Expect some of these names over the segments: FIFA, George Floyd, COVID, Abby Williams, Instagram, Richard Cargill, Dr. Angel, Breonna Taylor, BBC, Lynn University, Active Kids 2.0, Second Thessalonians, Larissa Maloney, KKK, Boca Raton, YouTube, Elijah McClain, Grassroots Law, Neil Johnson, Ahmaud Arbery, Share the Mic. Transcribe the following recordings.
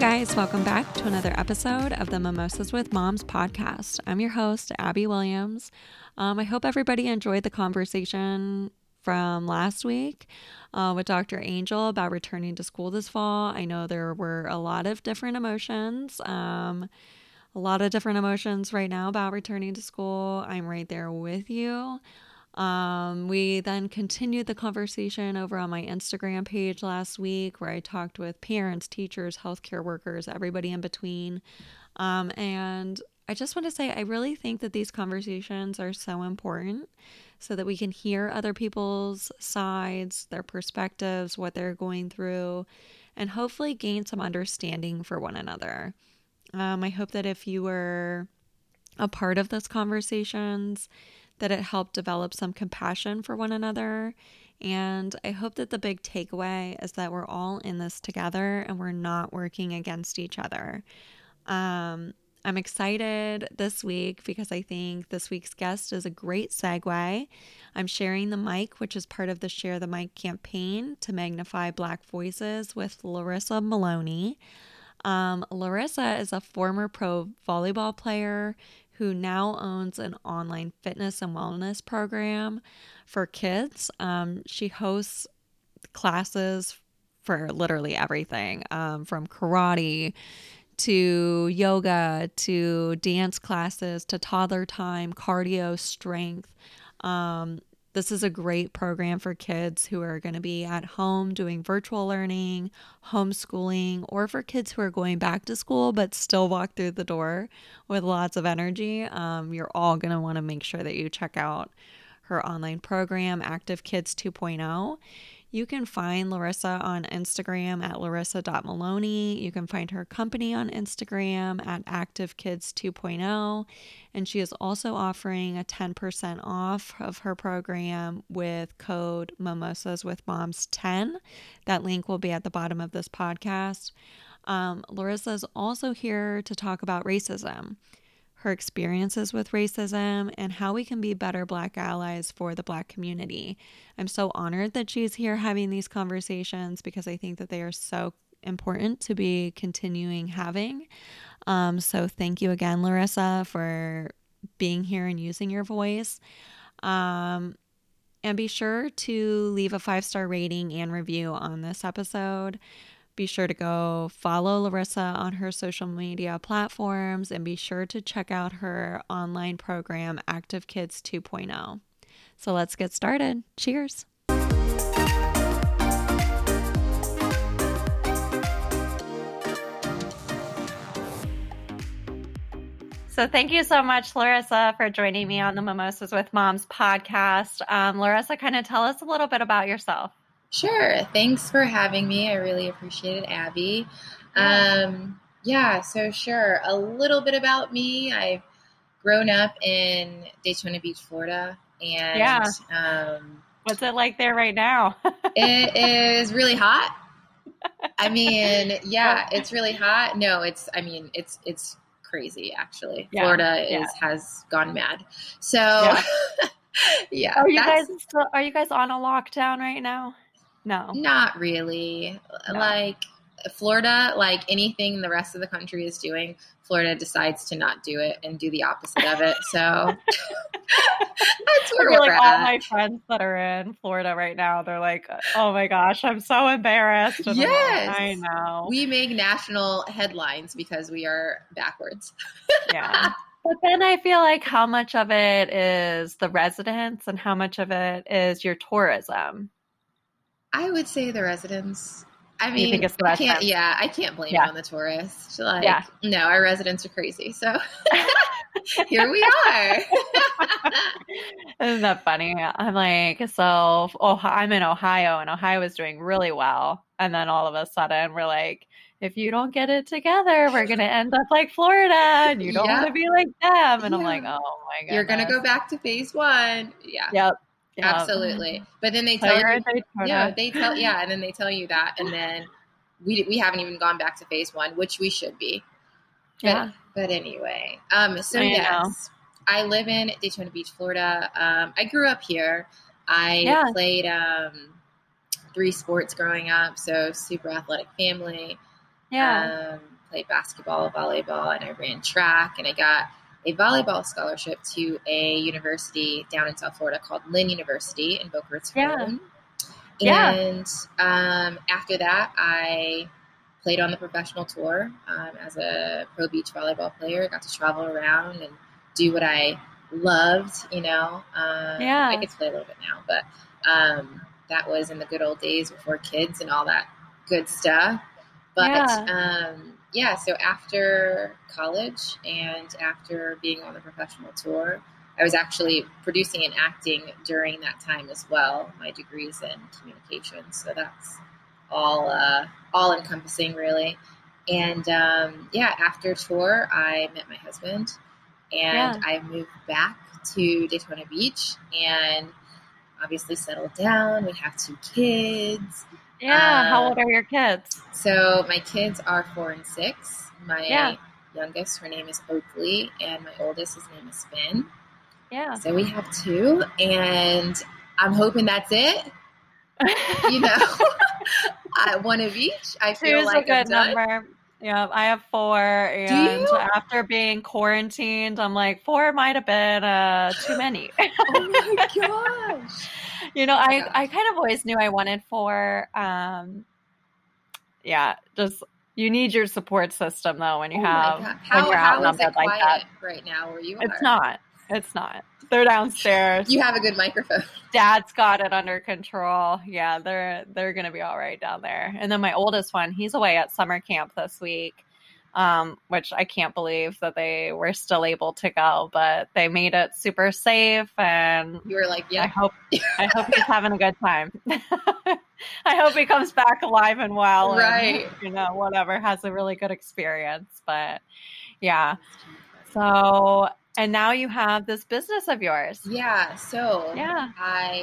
guys, welcome back to another episode of the Mimosas with Moms podcast. I'm your host, Abby Williams. I hope everybody enjoyed the conversation from last week with Dr. Angel about returning to school this fall. I know there were a lot of different emotions, right now about returning to school. I'm right there with you. We then continued the conversation over on my Instagram page last week, where I talked with parents, teachers, healthcare workers, everybody in between. And I just want to say, I really think that these conversations are so important so that we can hear other people's sides, their perspectives, what they're going through, and hopefully gain some understanding for one another. I hope that if you were a part of those conversations, that it helped develop some compassion for one another. And I hope that the big takeaway is that we're all in this together and we're not working against each other. I'm excited this week because I think this week's guest is a great segue. I'm sharing the mic, which is part of the Share the Mic campaign to magnify Black voices, with Larissa Maloney. Larissa is a former pro volleyball player who now owns an online fitness and wellness program for kids. She hosts classes for literally everything, from karate to yoga to dance classes to toddler time, cardio, strength. This is a great program for kids who are going to be at home doing virtual learning, homeschooling, or for kids who are going back to school but still walk through the door with lots of energy. You're all going to want to make sure that you check out her online program, Active Kids 2.0. You can find Larissa on Instagram at larissa.maloney. You can find her company on Instagram at Active Kids 2.0. And she is also offering a 10% off of her program with code MIMOSASWITHMOMS10. That link will be at the bottom of this podcast. Larissa is also here to talk about racism, her experiences with racism, and how we can be better Black allies for the Black community. I'm so honored that she's here having these conversations because I think that they are so important to be continuing having. So thank you again, Larissa, for being here and using your voice. And be sure to leave a 5-star rating and review on this episode. Be sure to go follow Larissa on her social media platforms, and be sure to check out her online program, Active Kids 2.0. So let's get started. Cheers. So thank you so much, Larissa, for joining me on the Mimosas with Moms podcast. Larissa, kind of tell us a little bit about yourself. Sure. Thanks for having me. I really appreciate it, Abby. So a little bit about me. I've grown up in Daytona Beach, Florida. And what's it like there right now? It is really hot. I mean, yeah, it's really hot. No, it's crazy, actually. Yeah. Florida has gone mad. So, yeah. Are you guys on a lockdown right now? No. Not really. No. Like Florida, like anything the rest of the country is doing, Florida decides to not do it and do the opposite of it. So that's where we're at. All my friends that are in Florida right now, they're like, oh my gosh, I'm so embarrassed. And yes. Like, I know. We make national headlines because we are backwards. Yeah. But then I feel like how much of it is the residents and how much of it is your tourism? I would say the residents. I mean, you think it's the residents? I can't blame it on the tourists. Like, no, our residents are crazy. So here we are. Isn't that funny? I'm like, I'm in Ohio, and Ohio is doing really well. And then all of a sudden we're like, if you don't get it together, we're going to end up like Florida, and you don't want to be like them. And I'm like, oh my God, you're going to go back to phase one. Yeah. Yep. Absolutely. But then they tell you that, and then we haven't even gone back to phase one, which we should be. But anyway, I live in Daytona Beach, Florida. I grew up here. I played 3 sports growing up, so super athletic family. Yeah. Played basketball, volleyball, and I ran track, and I got a volleyball scholarship to a university down in South Florida called Lynn University in Boca Raton. Yeah. And after that, I played on the professional tour as a pro beach volleyball player. I got to travel around and do what I loved, you know. I get to play a little bit now, but that was in the good old days before kids and all that good stuff. But so after college and after being on the professional tour, I was actually producing and acting during that time as well. My degree's in communication, so that's all encompassing really. And after tour, I met my husband, and I moved back to Daytona Beach, and obviously settled down. We have 2 kids. Yeah. How old are your kids? So my kids are 4 and 6. My youngest, her name is Oakley, and my oldest, his name is Finn. Yeah. So we have 2, and I'm hoping that's it. You know, one of each. I feel like a good number. Yeah, I have 4, and after being quarantined, I'm like, 4 might have been too many. Oh my gosh! You know, I kind of always knew I wanted 4. You need your support system though when you you're outnumbered like that right now where you are. It's not. They're downstairs. You have a good microphone. Dad's got it under control. Yeah, they're going to be all right down there. And then my oldest one, he's away at summer camp this week, which I can't believe that they were still able to go, but they made it super safe. And you were like, yeah, I hope he's having a good time. I hope he comes back alive and well. Right. And, you know, whatever, has a really good experience. But yeah, so... And now you have this business of yours. Yeah. So I've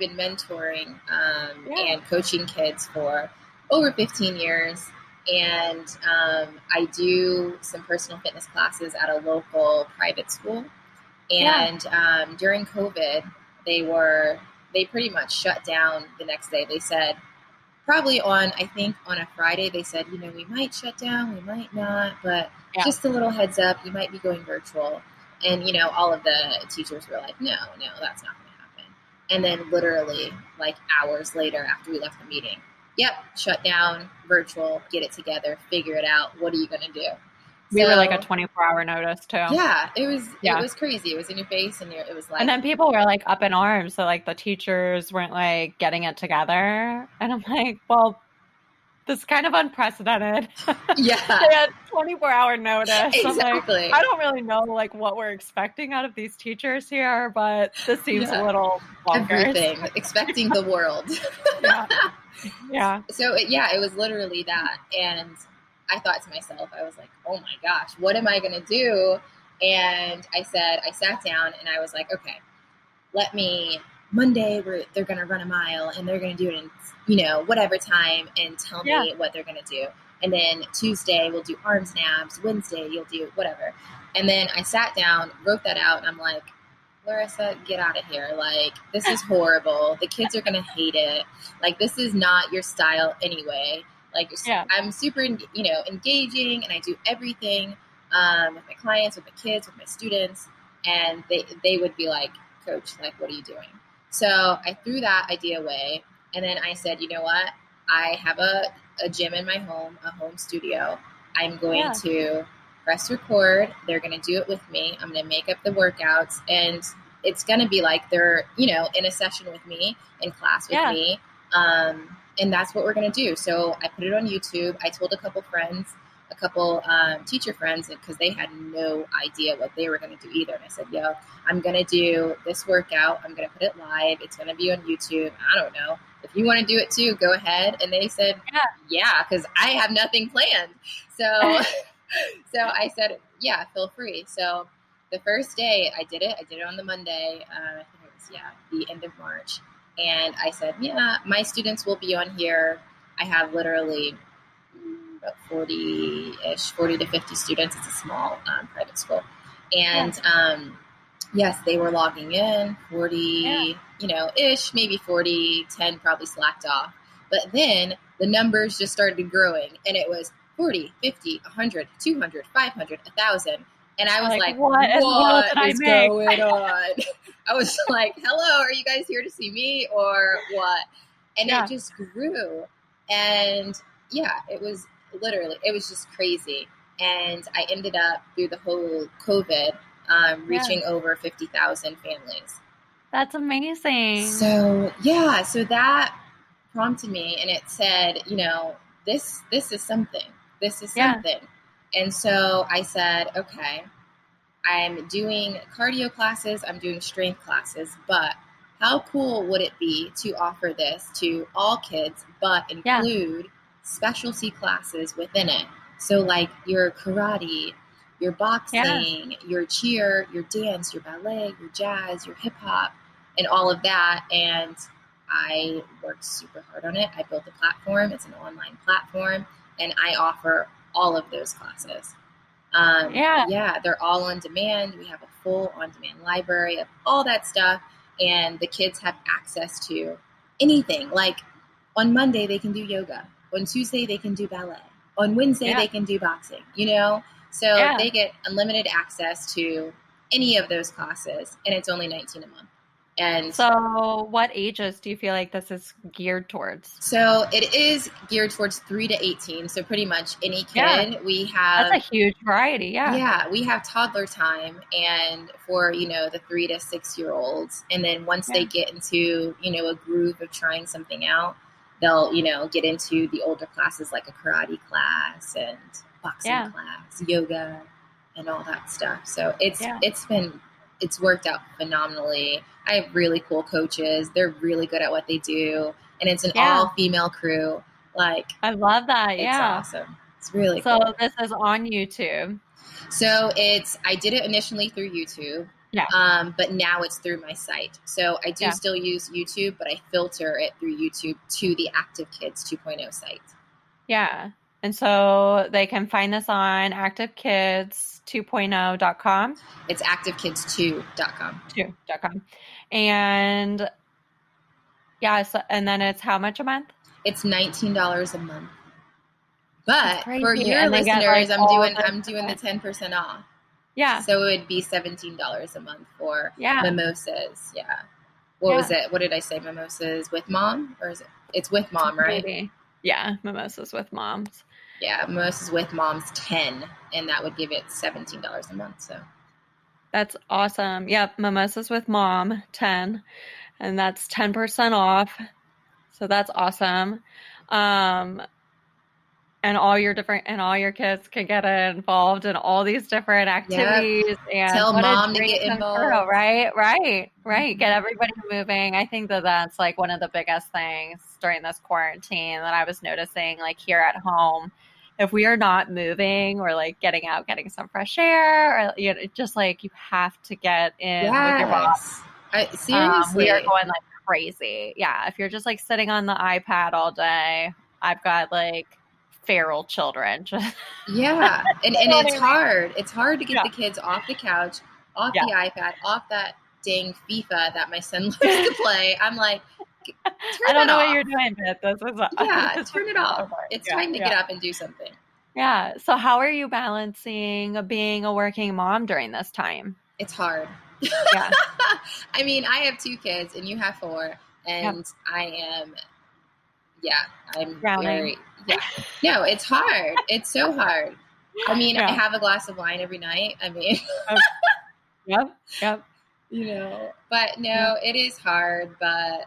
been mentoring and coaching kids for over 15 years. And I do some personal fitness classes at a local private school. And during COVID, they pretty much shut down the next day. They said probably on a Friday, they said, you know, we might shut down, we might not, but just a little heads up, you might be going virtual. And, you know, all of the teachers were like, no, that's not going to happen. And then literally like hours later after we left the meeting, shut down, virtual, get it together, figure it out. What are you going to do? We were like a 24-hour notice too. Yeah, it was crazy. It was in your face, and it was like. And then people were like up in arms, so like the teachers weren't like getting it together, and I'm like, well, this is kind of unprecedented. Yeah, they had 24-hour notice. Exactly. Like, I don't really know like what we're expecting out of these teachers here, but this seems a little bonkers. Everything expecting the world. Yeah. So it was literally that, and. I thought to myself, I was like, oh my gosh, what am I going to do? And I sat down and I was like, okay, Monday they're going to run a mile and they're going to do it in, you know, whatever time and tell me what they're going to do. And then Tuesday we'll do arm snaps. Wednesday you'll do whatever. And then I sat down, wrote that out. And I'm like, Larissa, get out of here. Like, this is horrible. The kids are going to hate it. Like, this is not your style anyway. Like, I'm super, you know, engaging, and I do everything with my clients, with my kids, with my students, and they would be like, Coach, like, what are you doing? So I threw that idea away, and then I said, you know what? I have a gym in my home, a home studio. I'm going to press record. They're going to do it with me. I'm going to make up the workouts, and it's going to be like they're, you know, in a session with me, in class with me. And that's what we're going to do. So I put it on YouTube. I told a couple teacher friends, because they had no idea what they were going to do either. And I said, yo, I'm going to do this workout. I'm going to put it live. It's going to be on YouTube. I don't know. If you want to do it too, go ahead. And they said, because I have nothing planned. So I said, yeah, feel free. So the first day I did it. I did it on the Monday. I think it was, the end of March. And I said, my students will be on here. I have literally about 40 to 50 students. It's a small private school. And, yes, they were logging in, 40, you know, ish, maybe 40, 10 probably slacked off. But then the numbers just started growing, and it was 40, 50, 100, 200, 500, 1,000. And I was like what is going on? I was like, hello, are you guys here to see me or what? And it just grew. And yeah, it was literally, it was just crazy. And I ended up through the whole COVID reaching over 50,000 families. That's amazing. So yeah, so that prompted me, and it said, you know, this is something. This is something. Yeah. And so I said, okay, I'm doing cardio classes, I'm doing strength classes, but how cool would it be to offer this to all kids, but include specialty classes within it? So like your karate, your boxing, your cheer, your dance, your ballet, your jazz, your hip hop, and all of that. And I worked super hard on it. I built a platform. It's an online platform, and I offer all of those classes. They're all on demand. We have a full on-demand library of all that stuff. And the kids have access to anything. Like on Monday, they can do yoga. On Tuesday, they can do ballet. On Wednesday, they can do boxing, you know? So they get unlimited access to any of those classes, and it's only $19 a month. And so what ages do you feel like this is geared towards? So it is geared towards 3 to 18. So pretty much any kid. We have. That's a huge variety. Yeah. We have toddler time, and for, you know, the 3 to 6 year olds. And then once they get into, you know, a groove of trying something out, they'll, you know, get into the older classes like a karate class and boxing class, yoga, and all that stuff. So it's worked out phenomenally. I have really cool coaches. They're really good at what they do. And it's an all-female crew. Like, I love that. It's awesome. It's really cool. So this is on YouTube. So I did it initially through YouTube. Yeah. But now it's through my site. So I do still use YouTube, but I filter it through YouTube to the Active Kids 2.0 site. Yeah. And so they can find this on activekids2.0.com. It's activekids2.com. And so, and then it's how much a month? It's $19 a month. But for your listeners, I'm doing the 10% off. Yeah. So it would be $17 a month for mimosas. Yeah. What was it? What did I say? Mimosas with mom, or is it? It's with mom, right? Maybe. Yeah. Mimosas with moms. Yeah, mimosas with moms 10, and that would give it $17 a month. So that's awesome. Yep, mimosas with mom 10, and that's 10% off. So that's awesome. And all your kids can get involved in all these different activities. Yep. And tell mom to get involved. Girl, right. Get everybody moving. I think that that's like one of the biggest things during this quarantine that I was noticing, like here at home, if we are not moving or like getting out, getting some fresh air, or you know, just like you have to get in with your boss. Seriously. We are going like crazy. Yeah. If you're just like sitting on the iPad all day, I've got like feral children. And it's hard. It's hard to get the kids off the couch, off the iPad, off that dang FIFA that my son loves to play. I'm like, I don't know what you're doing, but turn it off. It's time to get up and do something. Yeah. So how are you balancing being a working mom during this time? It's hard. Yeah. I mean, I have 2 kids and you have 4, and I'm drowning. No, it's hard. It's so hard. I mean, I have a glass of wine every night. I mean, you know, but no, it is hard, but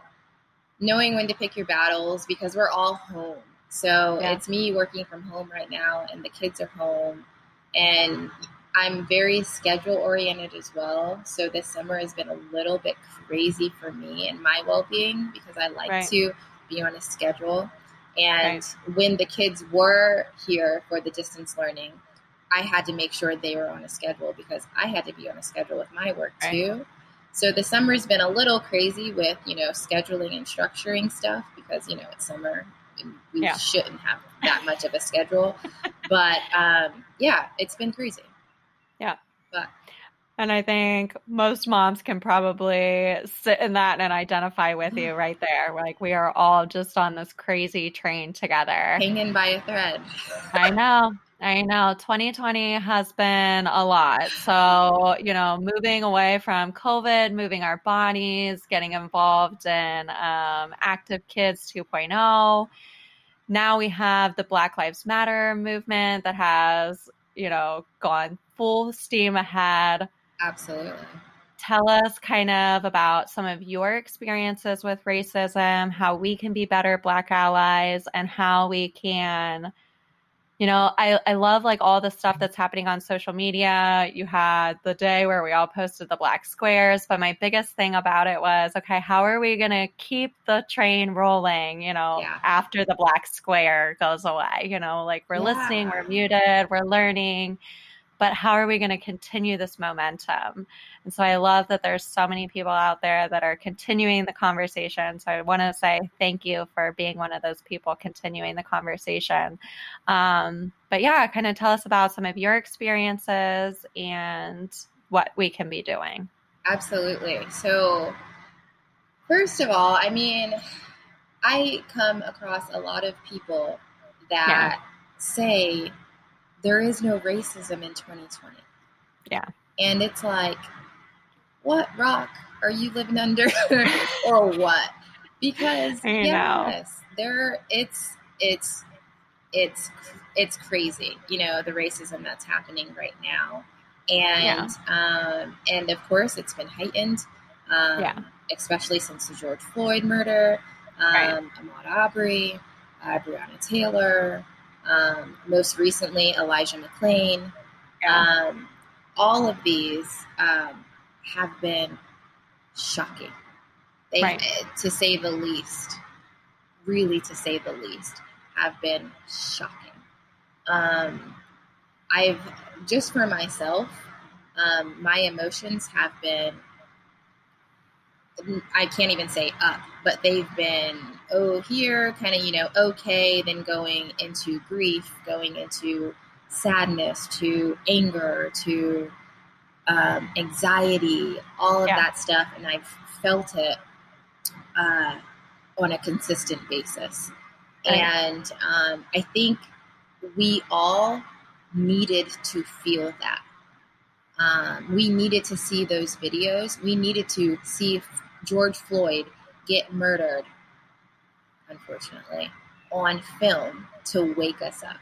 knowing when to pick your battles, because we're all home. So it's me working from home right now, and the kids are home, and I'm very schedule oriented as well. So this summer has been a little bit crazy for me and my well-being, because I like to be on a schedule. And when the kids were here for the distance learning, I had to make sure they were on a schedule, because I had to be on a schedule with my work too. So the summer's been a little crazy with, you know, scheduling and structuring stuff, because, you know, it's summer and we shouldn't have that much of a schedule. But, it's been crazy. Yeah. But And I think most moms can probably sit in that and identify with you right there. Like, we are all just on this crazy train together. Hanging by a thread. I know. I know. 2020 has been a lot. So, you know, moving away from COVID, moving our bodies, getting involved in Active Kids 2.0. Now we have the Black Lives Matter movement that has, you know, gone full steam ahead. Absolutely. Tell us kind of about some of your experiences with racism, how we can be better Black allies, and how we can, you know, I love like all the stuff that's happening on social media. You had the day where we all posted the black squares, but my biggest thing about it was, okay, how are we going to keep the train rolling, you know, after the black square goes away? You know, like we're listening, we're muted, we're learning. But how are we going to continue this momentum? And so I love that there's so many people out there that are continuing the conversation. So I want to say thank you for being one of those people continuing the conversation. But yeah, kind of tell us about some of your experiences and what we can be doing. Absolutely. So first of all, I mean, I come across a lot of people that say, there is no racism in 2020. Yeah. And it's like, what rock are you living under or what? Because it's crazy, you know, the racism that's happening right now. And, and of course it's been heightened, especially since the George Floyd murder, Ahmaud Arbery, Breonna Taylor, most recently, Elijah McClain, all of these have been shocking, to say the least, really to say the least, have been shocking. I've, just for myself, my emotions have been, I can't even say up, but they've been, here, kind of, you know, okay, then going into grief, going into sadness, to anger, to anxiety, all of that stuff. And I've felt it on a consistent basis. Right. And I think we all needed to feel that. We needed to see those videos. We needed to see George Floyd get murdered, unfortunately, on film to wake us up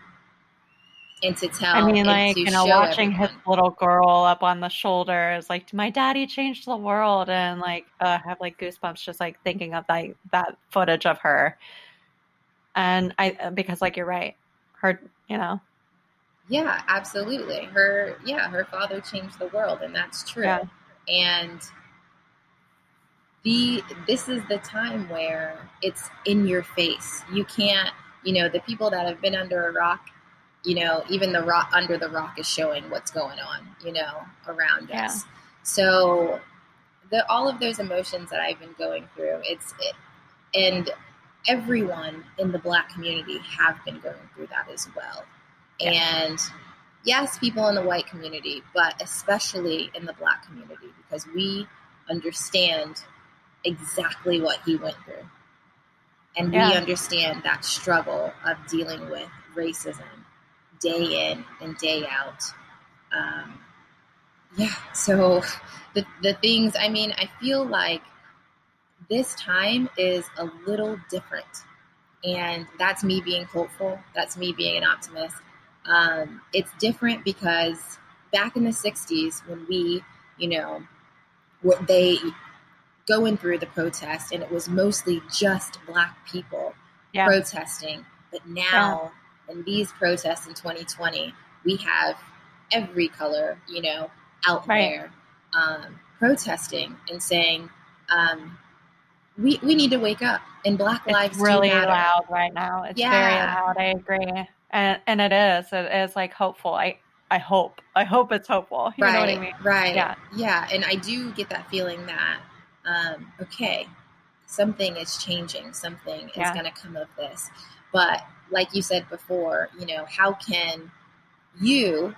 and to tell. I mean, like, you know, watching everyone. His little girl up on the shoulders, like, my daddy changed the world, and like, have like goosebumps just like thinking of like that footage of her. And I, because like, you're right, her, you know. Yeah, absolutely. Her, her father changed the world, and that's true. Yeah. And this is the time where it's in your face. You can't, you know, the people that have been under a rock, you know, even the rock under the rock is showing what's going on, you know, around us. So all of those emotions that I've been going through, and everyone in the Black community have been going through that as well. Yeah. And yes, people in the white community, but especially in the Black community, because we understand exactly what he went through. And we understand that struggle of dealing with racism day in and day out. So the things, I mean, I feel like this time is a little different. And that's me being hopeful. That's me being an optimist. It's different because back in the 60s when we, you know, what they going through the protest, and it was mostly just Black people protesting. But now in these protests in 2020, we have every color, you know, out there protesting and saying, we need to wake up, and Black lives do matter. It's really loud right now. It's very loud. I agree. And it is. It is like hopeful. I hope it's hopeful. You know what I mean? Right. Yeah. And I do get that feeling that okay, something is changing. Something is going to come of this. But like you said before, you know, how can you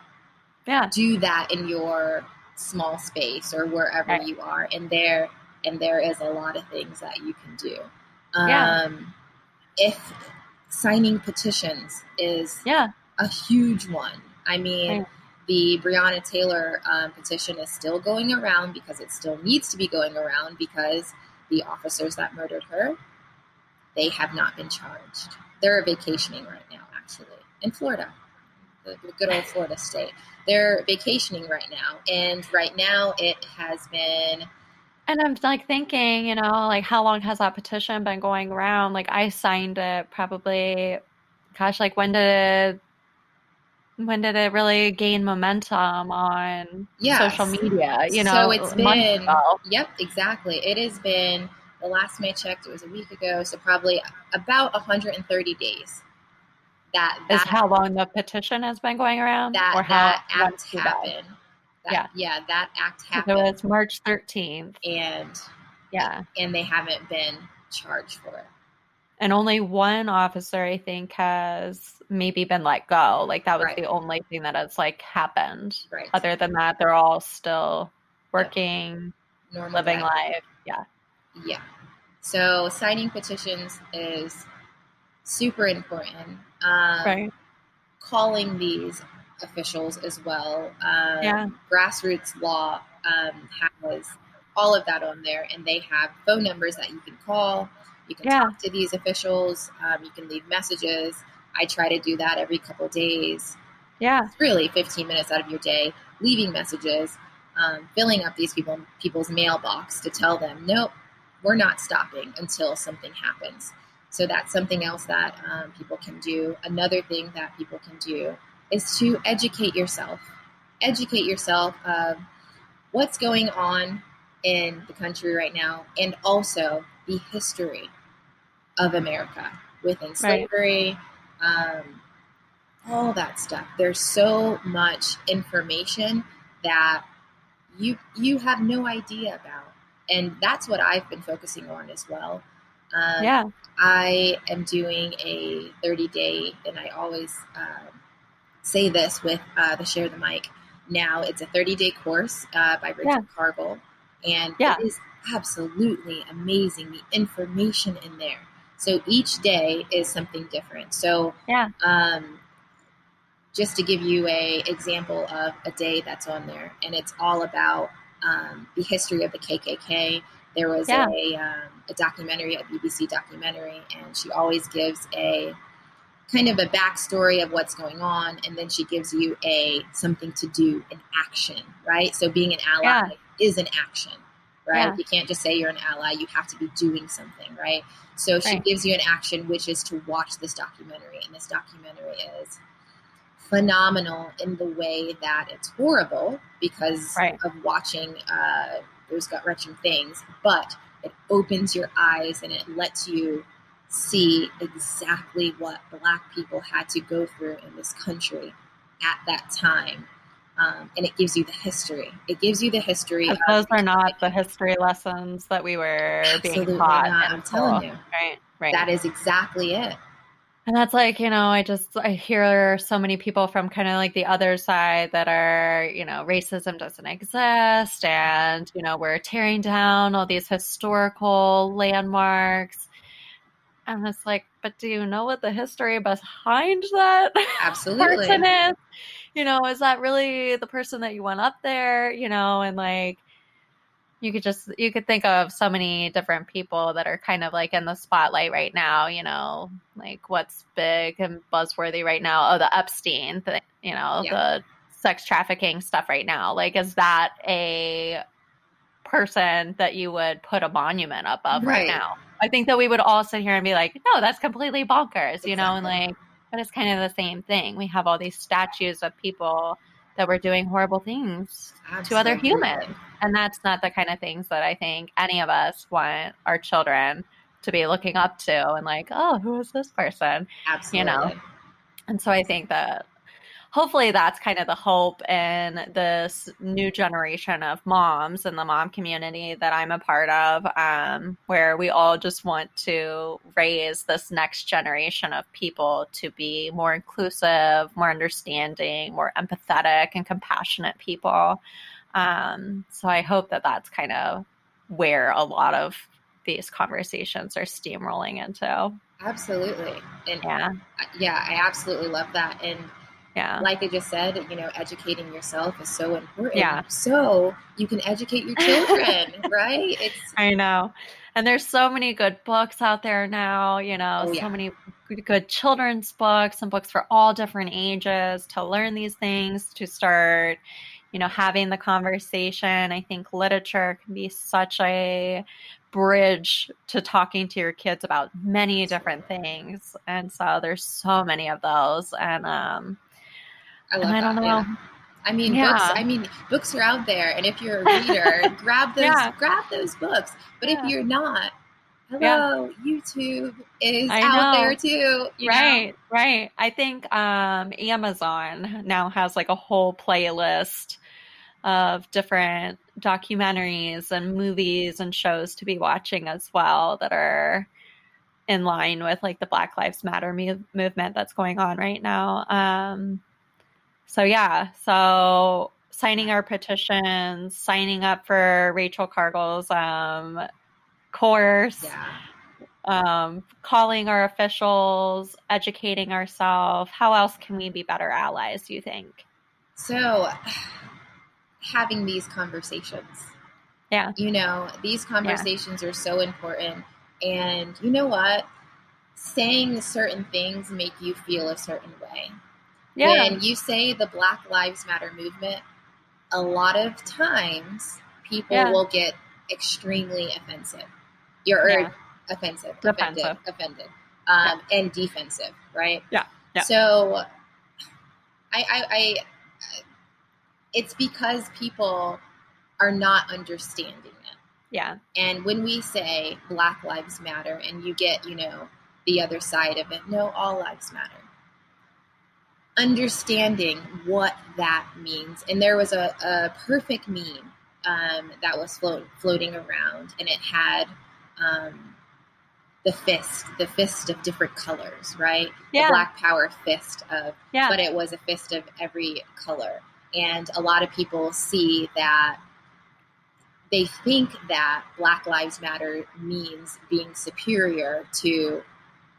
do that in your small space or wherever right. you are. And there is a lot of things that you can do. If signing petitions is a huge one. I mean, the Breonna Taylor petition is still going around because it still needs to be going around because the officers that murdered her, they have not been charged. They're vacationing right now, actually, in Florida, the good old Florida state. They're vacationing right now. And right now it has been... And I'm like thinking, you know, like how long has that petition been going around? Like I signed it probably, gosh, like when did it really gain momentum on social media? You know, so it's been, yep, exactly. It has been, the last time I checked, it was a week ago. So probably about 130 days. That is how long the petition has been going around? That act happened. That act happened. So it's March 13th. And they haven't been charged for it. And only one officer, I think, has maybe been let go. Like that was the only thing that has like happened. Right. Other than that, they're all still working, living life. Yeah. So signing petitions is super important. Calling these officials as well. Grassroots Law has all of that on there, and they have phone numbers that you can call. You can talk to these officials. You can leave messages. I try to do that every couple days. Yeah, it's really 15 minutes out of your day, leaving messages, filling up these people's mailbox to tell them, nope, we're not stopping until something happens. So that's something else that people can do. Another thing that people can do is to educate yourself. Educate yourself of what's going on in the country right now, and also the history of America within slavery, all that stuff. There's so much information that you have no idea about. And that's what I've been focusing on as well. I am doing a 30-day, and I always... say this with the Share the Mic. Now it's a 30-day course by Richard Cargill, and it is absolutely amazing, the information in there. So each day is something different. So just to give you a example of a day that's on there, and it's all about the history of the KKK. There was a documentary, a BBC documentary, and she always gives a kind of a backstory of what's going on, and then she gives you a something to do, an action, right? So being an ally is an action, right? Yeah. You can't just say you're an ally. You have to be doing something, right? So she gives you an action, which is to watch this documentary, and this documentary is phenomenal in the way that it's horrible because of watching those gut-wrenching things, but it opens your eyes and it lets you see exactly what Black people had to go through in this country at that time. And it gives you the history. It gives you the history. Those are not the history lessons that we were being taught. Not, I'm telling you. Right. That is exactly it. And that's like, you know, I hear so many people from kind of like the other side that are, you know, racism doesn't exist. And, you know, we're tearing down all these historical landmarks. And it's like, but do you know what the history behind that person is? You know, is that really the person that you want up there? You know, and like, you could think of so many different people that are kind of like in the spotlight right now, you know, like what's big and buzzworthy right now. Oh, the Epstein thing, you know, the sex trafficking stuff right now. Like, is that a person that you would put a monument up of right now? I think that we would all sit here and be like, no, that's completely bonkers, you know, and like, but it's kind of the same thing. We have all these statues of people that were doing horrible things to other humans. And that's not the kind of things that I think any of us want our children to be looking up to and like, oh, who is this person? Absolutely. You know? And so I think that hopefully that's kind of the hope in this new generation of moms and the mom community that I'm a part of, where we all just want to raise this next generation of people to be more inclusive, more understanding, more empathetic and compassionate people. So I hope that that's kind of where a lot of these conversations are steamrolling into. Absolutely. And yeah, I absolutely love that. And yeah, like I just said, you know, educating yourself is so important. Yeah. So you can educate your children, right? I know. And there's so many good books out there now, you know, so many good children's books and books for all different ages to learn these things, to start, you know, having the conversation. I think literature can be such a bridge to talking to your kids about many different things. And so there's so many of those. And I love that. Yeah. I mean, books are out there. And if you're a reader, grab those books. But if you're not, YouTube is out there too. Right. I think Amazon now has like a whole playlist of different documentaries and movies and shows to be watching as well that are in line with like the Black Lives Matter movement that's going on right now. So signing our petitions, signing up for Rachel Cargill's course, calling our officials, educating ourselves. How else can we be better allies, do you think? So having these conversations. Yeah. You know, these conversations are so important. And you know what? Saying certain things make you feel a certain way. Yeah. When you say the Black Lives Matter movement, a lot of times people will get extremely offensive. And defensive, right? Yeah. So I it's because people are not understanding it. Yeah. And when we say Black Lives Matter and you get, you know, the other side of it, no, all lives matter. Understanding what that means. And there was a perfect meme that was floating around, and it had the fist of different colors, right? Yeah. The Black Power fist of, but it was a fist of every color. And a lot of people see that they think that Black Lives Matter means being superior to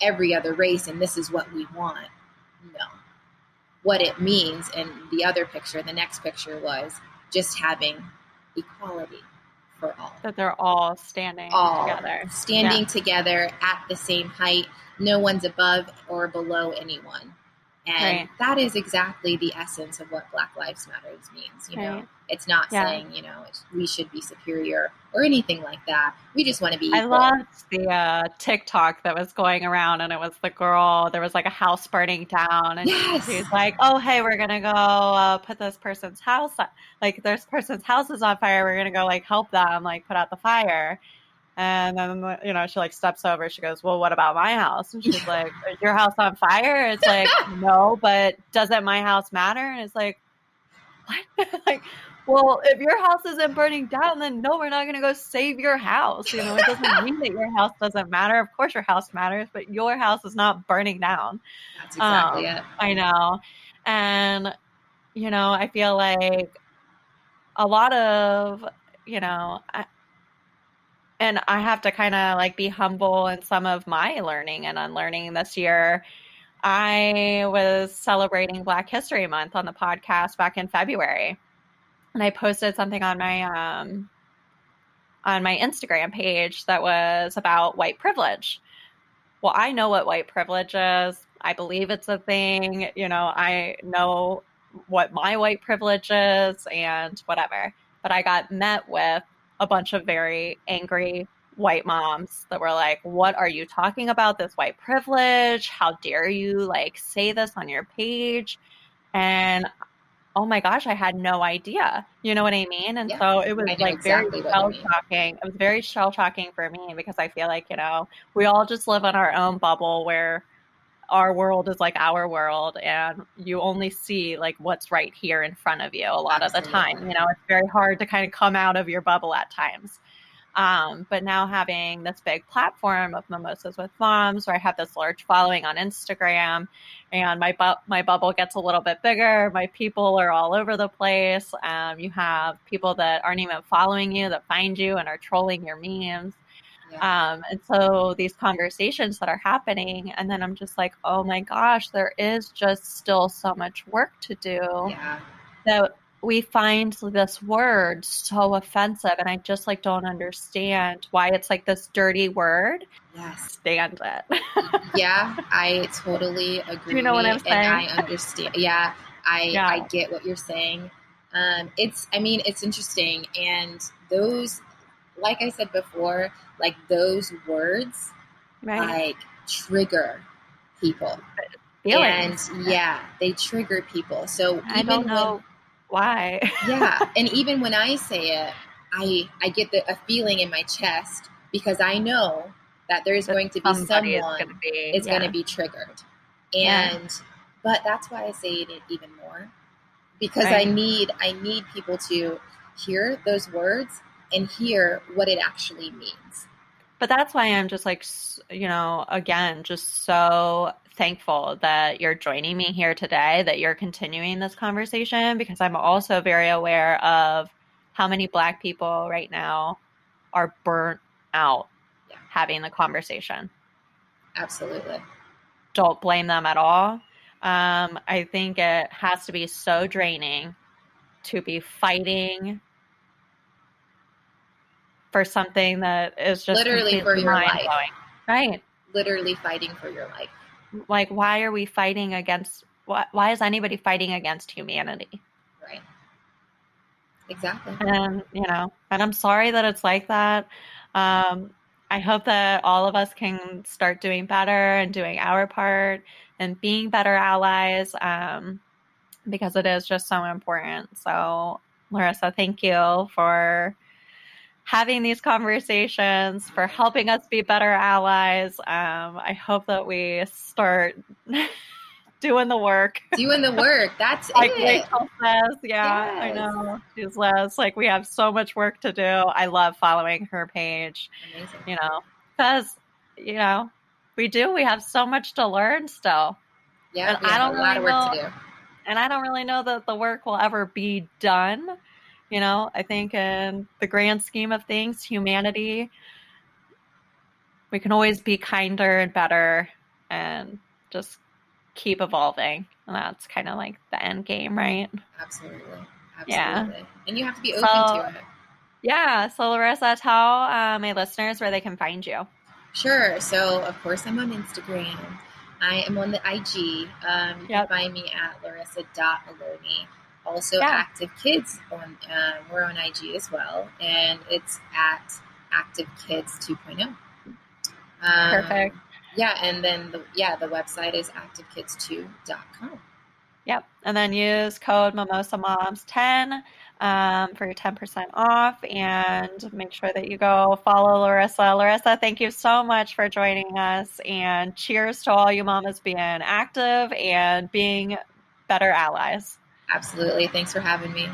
every other race, and this is what we want. No. What it means, and the next picture was just having equality for all. That they're all standing together. Standing together at the same height. No one's above or below anyone. And that is exactly the essence of what Black Lives Matter means. You know, it's not saying, you know, we should be superior or anything like that. We just want to be equal. I loved the TikTok that was going around, and it was the girl, there was like a house burning down, and she was like, oh, hey, we're going to go put this person's house, like this person's house is on fire. We're going to go like help them, like put out the fire. And then, you know, she like steps over, she goes, well, what about my house? And she's like, is your house on fire? It's like, no, but doesn't my house matter? And it's like, what? Like, well, if your house isn't burning down, then no, we're not going to go save your house. You know, it doesn't mean that your house doesn't matter. Of course your house matters, but your house is not burning down. That's exactly it. I know. And, you know, I feel like a lot of, you know, and I have to kind of like be humble in some of my learning and unlearning this year. I was celebrating Black History Month on the podcast back in February. And I posted something on my Instagram page that was about white privilege. Well, I know what white privilege is. I believe it's a thing. You know, I know what my white privilege is and whatever. But I got met with a bunch of very angry white moms that were like, what are you talking about? This white privilege? How dare you like say this on your page? And oh my gosh, I had no idea. You know what I mean? And so it was like exactly very shell shocking. It was very shell shocking for me because I feel like, you know, we all just live in our own bubble where our world is like our world, and you only see like what's right here in front of you a lot of the time. You know, it's very hard to kind of come out of your bubble at times. But now having this big platform of Mimosas with Moms, where I have this large following on Instagram, and my bubble gets a little bit bigger. My people are all over the place. You have people that aren't even following you that find you and are trolling your memes. Yeah. And so these conversations that are happening, and then I'm just like, oh my gosh, there is just still so much work to do. Yeah. That we find this word so offensive, and I just like don't understand why it's like this dirty word. Yes. Stand it. Yeah, I totally agree. Do you know what I'm saying? And I understand. Yeah, I get what you're saying. It's interesting, and those, like I said before, like those words, right, like trigger people. Feelings. And yeah, they trigger people. So I don't know why. Yeah. And even when I say it, I get a feeling in my chest, because I know that there's going to be someone is going to be triggered. And, but that's why I say it even more, because I need people to hear those words and hear what it actually means. But that's why I'm just like, you know, again, just so thankful that you're joining me here today, that you're continuing this conversation, because I'm also very aware of how many Black people right now are burnt out having the conversation. Absolutely. Don't blame them at all. I think it has to be so draining to be fighting for something that is just literally for your life. Right. Literally fighting for your life. Like, why are we fighting against, why is anybody fighting against humanity? Right. Exactly. And, you know, and I'm sorry that it's like that. I hope that all of us can start doing better and doing our part and being better allies, because it is just so important. So, Larissa, thank you for having these conversations, for helping us be better allies. I hope that we start doing the work. That's like it. Says, yes. I know. She's Liz. Like, we have so much work to do. I love following her page. Amazing. You know, because, you know, we have so much to learn still. Yeah. And I don't have a lot of work to do. And I don't really know that the work will ever be done. You know, I think in the grand scheme of things, humanity, we can always be kinder and better and just keep evolving. And that's kind of like the end game, right? Absolutely. Yeah. And you have to be open to it. Yeah. So, Larissa, tell my listeners where they can find you. Sure. So, of course, I'm on Instagram. I am on the IG. You can find me at larissa.maloney. Also, Active Kids we're on IG as well, and it's at Active Kids 2.0. Perfect. Yeah, and then the website is activekids2.com. Yep, and then use code MimosaMoms10 for your 10% off, and make sure that you go follow Larissa. Larissa, thank you so much for joining us, and cheers to all you mamas being active and being better allies. Absolutely. Thanks for having me.